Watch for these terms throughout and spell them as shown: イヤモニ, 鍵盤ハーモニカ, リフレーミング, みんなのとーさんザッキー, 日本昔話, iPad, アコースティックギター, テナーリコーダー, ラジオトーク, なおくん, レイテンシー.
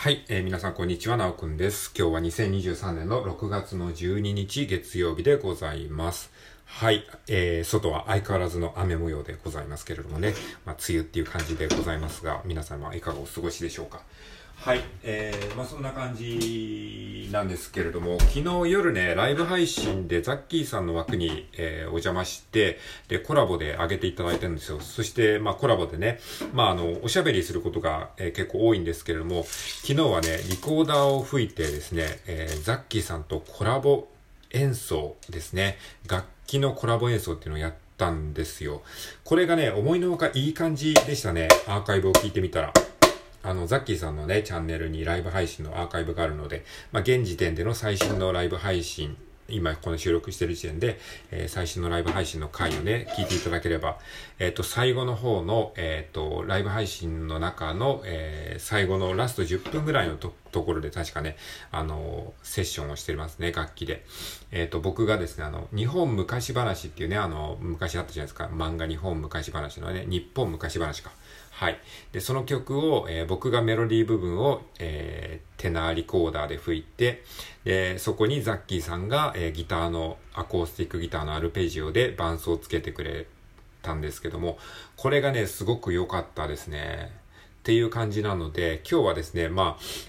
はい、皆さんこんにちは、なおくんです。今日は2023年の6月の12日月曜日でございます。はい、外は相変わらずの雨模様でございますけれどもね、梅雨っていう感じでございますが、皆様いかがお過ごしでしょうか。はい、そんな感じなんですけれども、昨日夜ね、ライブ配信でザッキーさんの枠に、お邪魔して、で、コラボで上げていただいてるんですよ。そして、コラボでね、おしゃべりすることが、結構多いんですけれども、昨日はね、リコーダーを吹いてですね、ザッキーさんとコラボ演奏ですね、楽器のコラボ演奏っていうのをやったんですよ。これがね、思いのほかいい感じでしたね、アーカイブを聞いてみたら。ザッキーさんのね、チャンネルにライブ配信のアーカイブがあるので、現時点での最新のライブ配信、今この収録している時点で、最新のライブ配信の回をね、聞いていただければ、最後の方の、ライブ配信の中の、最後のラスト10分ぐらいのところで確かね、セッションをしていますね、楽器で。僕がですね、日本昔話っていうね、昔あったじゃないですか、漫画日本昔話のね、日本昔話か。はい。で、その曲を、僕がメロディー部分を、テナーリコーダーで吹いて、で、そこにザッキーさんが、ギターの、アコースティックギターのアルペジオで伴奏をつけてくれたんですけども、これがね、すごく良かったですね。っていう感じなので、今日はですね、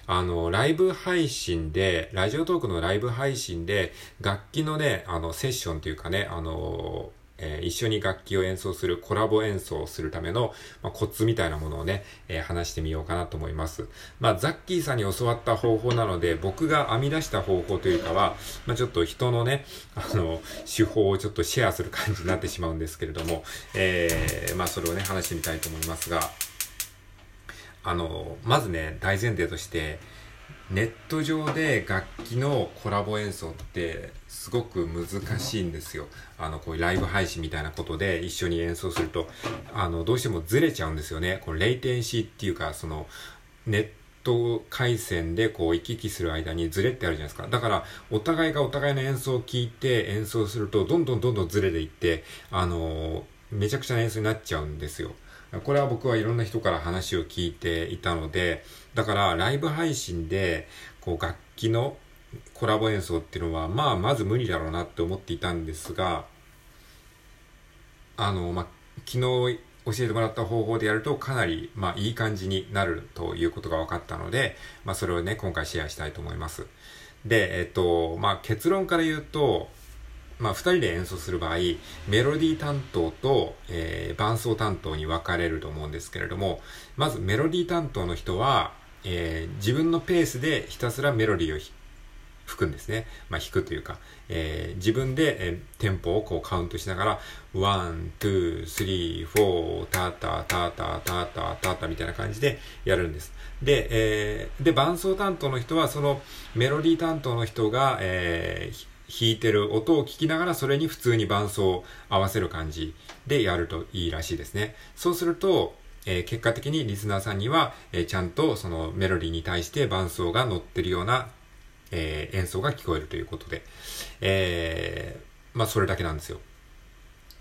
ライブ配信で、ラジオトークのライブ配信で、楽器のね、セッションというかね、一緒に楽器を演奏するコラボ演奏をするための、コツみたいなものをね、話してみようかなと思います。ザッキーさんに教わった方法なので、僕が編み出した方法というかは、ちょっと人のね、手法をちょっとシェアする感じになってしまうんですけれども、それをね、話してみたいと思いますが、まずね、大前提として、ネット上で楽器のコラボ演奏ってすごく難しいんですよ。こういうライブ配信みたいなことで一緒に演奏すると、どうしてもずれちゃうんですよね。このレイテンシーっていうか、ネット回線でこう行き来する間にずれってあるじゃないですか。だから、お互いがお互いの演奏を聞いて演奏すると、どんどんずれていって、めちゃくちゃな演奏になっちゃうんですよ。これは僕はいろんな人から話を聞いていたので、だからライブ配信でこう楽器のコラボ演奏っていうのは、まず無理だろうなって思っていたんですが、昨日教えてもらった方法でやるとかなり、いい感じになるということが分かったので、それをね、今回シェアしたいと思います。で、結論から言うと、二人で演奏する場合、メロディー担当と、伴奏担当に分かれると思うんですけれども、まずメロディー担当の人は、自分のペースでひたすらメロディーを吹くんですね。弾くというか、自分で、テンポをこうカウントしながら、1、2、3、4、タタタタタタタタみたいな感じでやるんです。で、伴奏担当の人は、そのメロディー担当の人が、弾いてる音を聞きながら、それに普通に伴奏を合わせる感じでやるといいらしいですね。そうすると、結果的にリスナーさんには、ちゃんとそのメロディーに対して伴奏が乗ってるような、演奏が聞こえるということで、それだけなんですよ。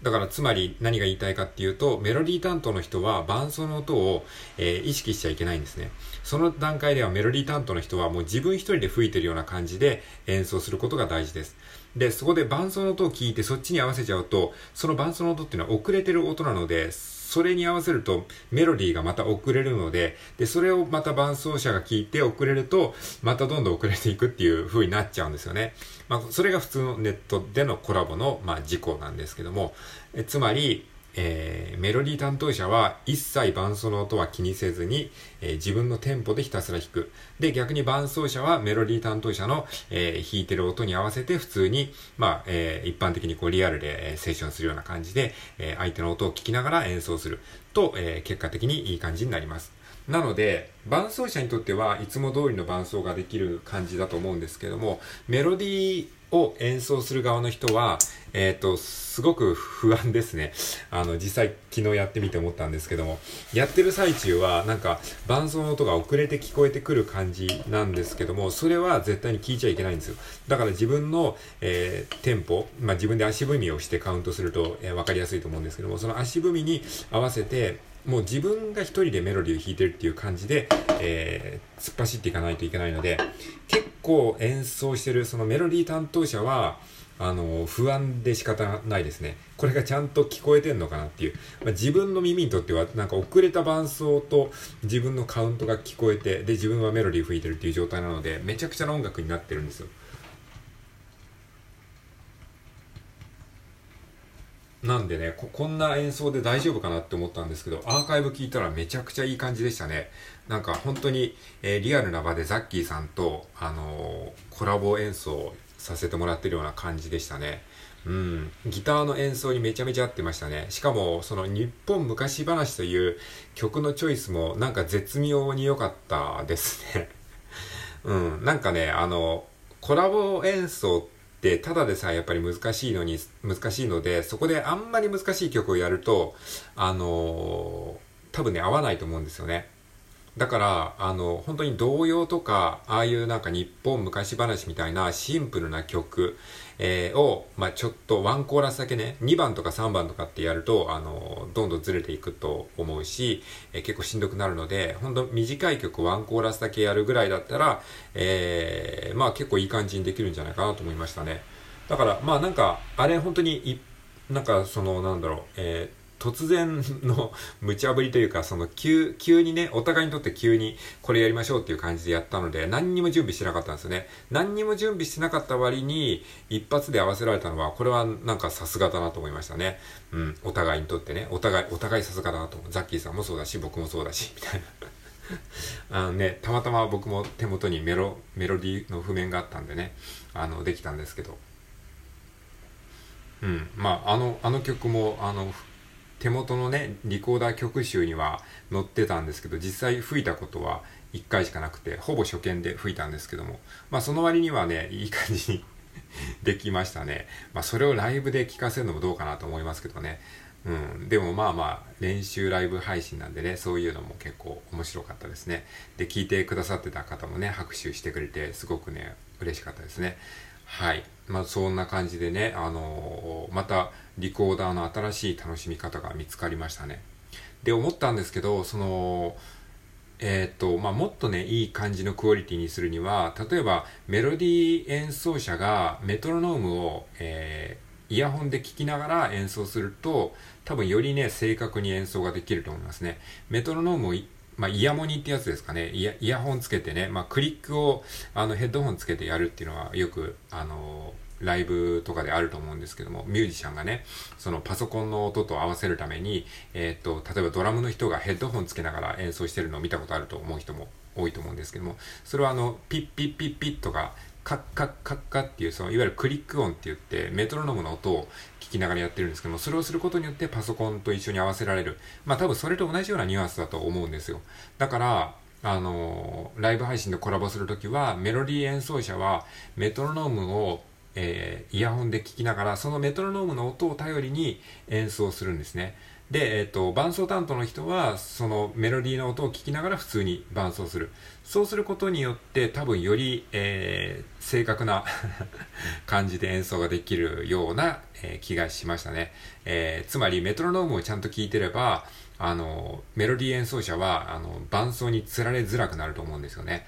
だからつまり何が言いたいかっていうと、メロディー担当の人は伴奏の音を、意識しちゃいけないんですね。その段階ではメロディー担当の人はもう自分一人で吹いてるような感じで演奏することが大事です。で、そこで伴奏の音を聞いてそっちに合わせちゃうと、その伴奏の音っていうのは遅れてる音なので、それに合わせるとメロディーがまた遅れるので、それをまた伴奏者が聞いて遅れると、またどんどん遅れていくっていう風になっちゃうんですよね。それが普通のネットでのコラボの、事項なんですけども、つまり、メロディー担当者は一切伴奏の音は気にせずに、自分のテンポでひたすら弾く。で、逆に伴奏者はメロディー担当者の、弾いてる音に合わせて普通に、一般的にこうリアルでセッションするような感じで、相手の音を聞きながら演奏すると、結果的にいい感じになります。なので、伴奏者にとってはいつも通りの伴奏ができる感じだと思うんですけども、メロディーを演奏する側の人は、すごく不安ですね。実際昨日やってみて思ったんですけども、やってる最中はなんか伴奏の音が遅れて聞こえてくる感じなんですけども、それは絶対に聞いちゃいけないんですよ。だから自分の、テンポ、自分で足踏みをしてカウントすると、わかりやすいと思うんですけども、その足踏みに合わせて、もう自分が一人でメロディーを弾いてるっていう感じで、突っ走っていかないといけないので、結構演奏してるそのメロディー担当者は不安で仕方ないですね。これがちゃんと聞こえてんのかなっていう、自分の耳にとってはなんか遅れた伴奏と自分のカウントが聞こえて、で自分はメロディー吹いてるっていう状態なので、めちゃくちゃな音楽になってるんですよ。なんでね、こんな演奏で大丈夫かなって思ったんですけど、アーカイブ聞いたらめちゃくちゃいい感じでしたね。なんか本当に、リアルな場でザッキーさんと、コラボ演奏させてもらってるような感じでしたね。うん、ギターの演奏にめちゃめちゃ合ってましたね。しかもその日本昔話という曲のチョイスもなんか絶妙に良かったですねうん、なんかね、コラボ演奏ってでただでさえやっぱり難しいので、そこであんまり難しい曲をやると多分ね合わないと思うんですよね。だから本当に童謡とかああいうなんか日本昔話みたいなシンプルな曲、を、ちょっとワンコーラスだけね2番とか3番とかってやるとどんどんずれていくと思うし、結構しんどくなるので、本当短い曲ワンコーラスだけやるぐらいだったら、結構いい感じにできるんじゃないかなと思いましたね。だからなんかあれ本当になんかそのなんだろう、突然の無茶ぶりというか、その急にね、お互いにとって急にこれやりましょうっていう感じでやったので、何にも準備してなかったんですよね。何にも準備してなかった割に一発で合わせられたのは、これはなんかさすがだなと思いましたね。うん、お互いにとってね、お互いさすがだなと思う。ザッキーさんもそうだし、僕もそうだしみたいなね、たまたま僕も手元にメロディーの譜面があったんでね、できたんですけど、うん、あの曲も手元のねリコーダー曲集には載ってたんですけど、実際吹いたことは1回しかなくて、ほぼ初見で吹いたんですけども、その割にはねいい感じにできましたね。それをライブで聴かせるのもどうかなと思いますけどね。うん、でも練習ライブ配信なんでね、そういうのも結構面白かったですね。で聴いてくださってた方もね拍手してくれて、すごくね嬉しかったですね。はい、そんな感じでね、またリコーダーの新しい楽しみ方が見つかりましたね。で思ったんですけど、そのもっとねいい感じのクオリティにするには、例えばメロディー演奏者がメトロノームを、イヤホンで聴きながら演奏すると、多分よりね正確に演奏ができると思いますね。メトロノームをイヤモニってやつですかね。イヤホンつけてね、クリックをヘッドホンつけてやるっていうのはよくライブとかであると思うんですけども、ミュージシャンがねそのパソコンの音と合わせるために、例えばドラムの人がヘッドホンつけながら演奏してるのを見たことあると思う人も多いと思うんですけども、それはピッピッピッピッとかカッカッカッカッっていう、そのいわゆるクリック音って言ってメトロノームの音を聞きながらやってるんですけども、それをすることによってパソコンと一緒に合わせられる、多分それと同じようなニュアンスだと思うんですよ。だからライブ配信でコラボするときは、メロディー演奏者はメトロノームを、イヤホンで聞きながら、そのメトロノームの音を頼りに演奏するんですね。で、伴奏担当の人はそのメロディーの音を聞きながら普通に伴奏する。そうすることによって多分より、正確な感じで演奏ができるような、気がしましたね。つまりメトロノームをちゃんと聞いてればメロディー演奏者は伴奏につられづらくなると思うんですよね。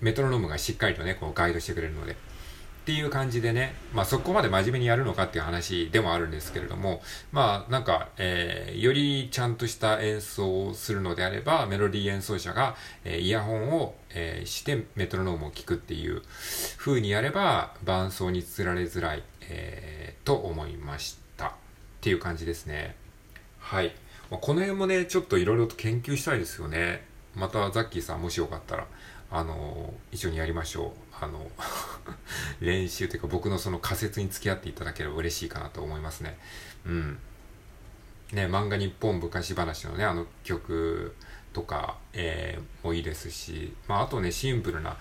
メトロノームがしっかりとねこうガイドしてくれるのでっていう感じでね、そこまで真面目にやるのかっていう話でもあるんですけれども、なんか、よりちゃんとした演奏をするのであれば、メロディー演奏者が、イヤホンを、してメトロノームを聞くっていう風にやれば伴奏につられづらい、と思いましたっていう感じですね。はい、この辺もねちょっといろいろと研究したいですよね。またザッキーさんもしよかったら一緒にやりましょう。練習というか僕のその仮説に付き合っていただければ嬉しいかなと思いますね。うん。ね、漫画日本昔話のね曲とか、もいいですし、あとねシンプルな、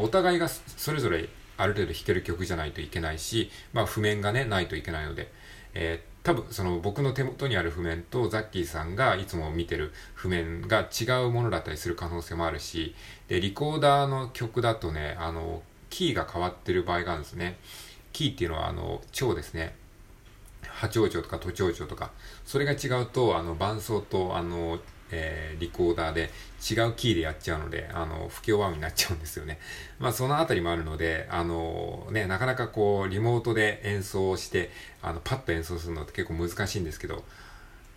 お互いがそれぞれある程度弾ける曲じゃないといけないし、譜面がねないといけないので、多分その僕の手元にある譜面とザッキーさんがいつも見てる譜面が違うものだったりする可能性もあるし、でリコーダーの曲だとねキーが変わってる場合があるんですね。キーっていうのは調ですね。八王朝とか都庁庁とか、それが違うと伴奏とリコーダーで違うキーでやっちゃうので不協和音になっちゃうんですよね。まあそのあたりもあるのでね、なかなかこうリモートで演奏してパッと演奏するのって結構難しいんですけど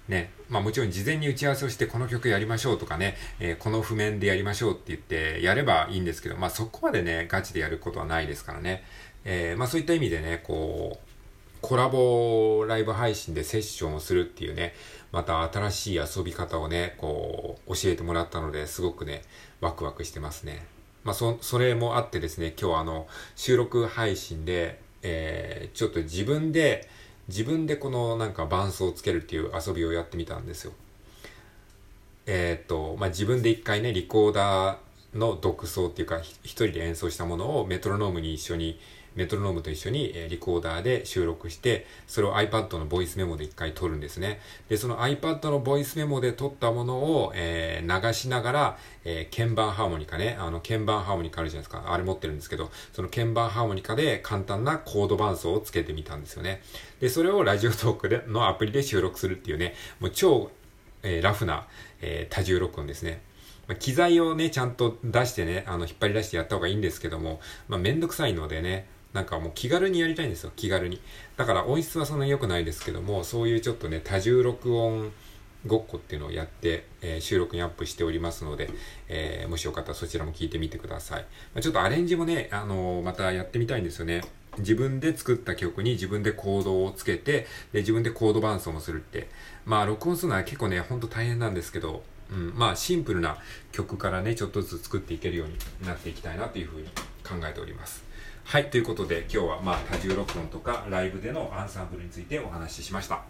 ね、まあもちろん事前に打ち合わせをしてこの曲やりましょうとかね、この譜面でやりましょうって言ってやればいいんですけど、まあそこまでねガチでやることはないですからね、まあそういった意味でね、こうコラボライブ配信でセッションをするっていうね、また新しい遊び方をねこう教えてもらったので、すごくねワクワクしてますね。まあそれもあってですね、今日収録配信で、ちょっと自分でこのなんか伴奏をつけるっていう遊びをやってみたんですよ。まあ自分で一回ねリコーダーの独奏っていうか一人で演奏したものをメトロノームと一緒にリコーダーで収録して、それを iPad のボイスメモで一回撮るんですね。でその iPad のボイスメモで撮ったものを、流しながら、鍵盤ハーモニカね、鍵盤ハーモニカあるじゃないですか、あれ持ってるんですけど、その鍵盤ハーモニカで簡単なコード伴奏をつけてみたんですよね。でそれをラジオトークでのアプリで収録するっていうね、もう超、ラフな、多重録音ですね。機材をねちゃんと出してね引っ張り出してやった方がいいんですけども、まあ、めんどくさいのでね、なんかもう気軽にやりたいんですよ、気軽に。だから音質はそんなに良くないですけども、そういうちょっとね多重録音ごっこっていうのをやって、収録にアップしておりますので、もしよかったらそちらも聞いてみてください。まあ、ちょっとアレンジもねまたやってみたいんですよね。自分で作った曲に自分でコードをつけて、で自分でコード伴奏もするって、まあ録音するのは結構ねほんと大変なんですけど、まあシンプルな曲からねちょっとずつ作っていけるようになっていきたいなというふうに考えております。はい、ということで今日はまあ多重録音とかライブでのアンサンブルについてお話ししました。